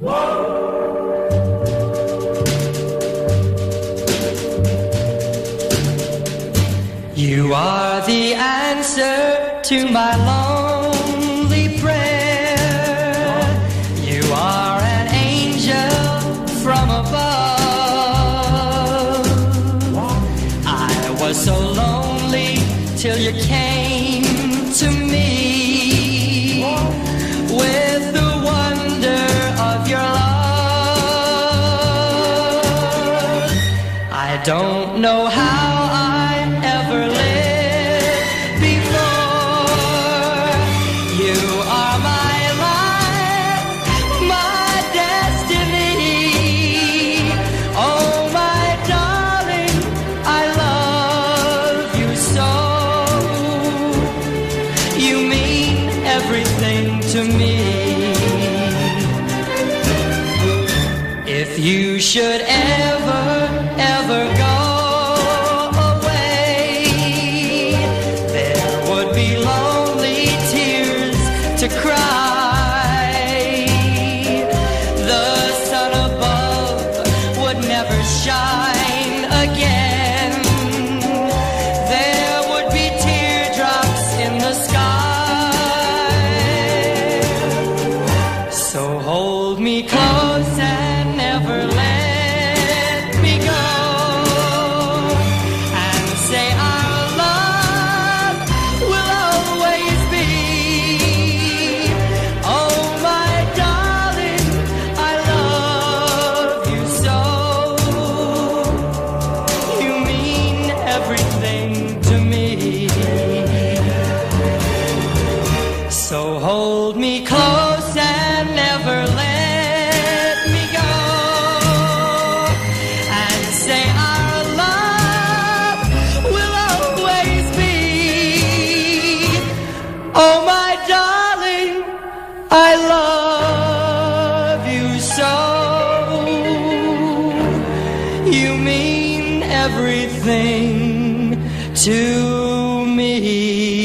You are the answer to my lonely prayer. You are an angel from above. I was so lonely till you came to me with the wonder of your love. I don't know how I ever lived before. You are my life, my destiny. Oh, my darling, I love you so. You mean everything to me. If you should ever, ever go, to cry, the sun above would never shine again. There would be teardrops in the sky. So hold me close and never let me go, and say our love will always be. So hold me close and never let me go, and say our love will always be. Oh, my darling, I love you so. You mean everything to me.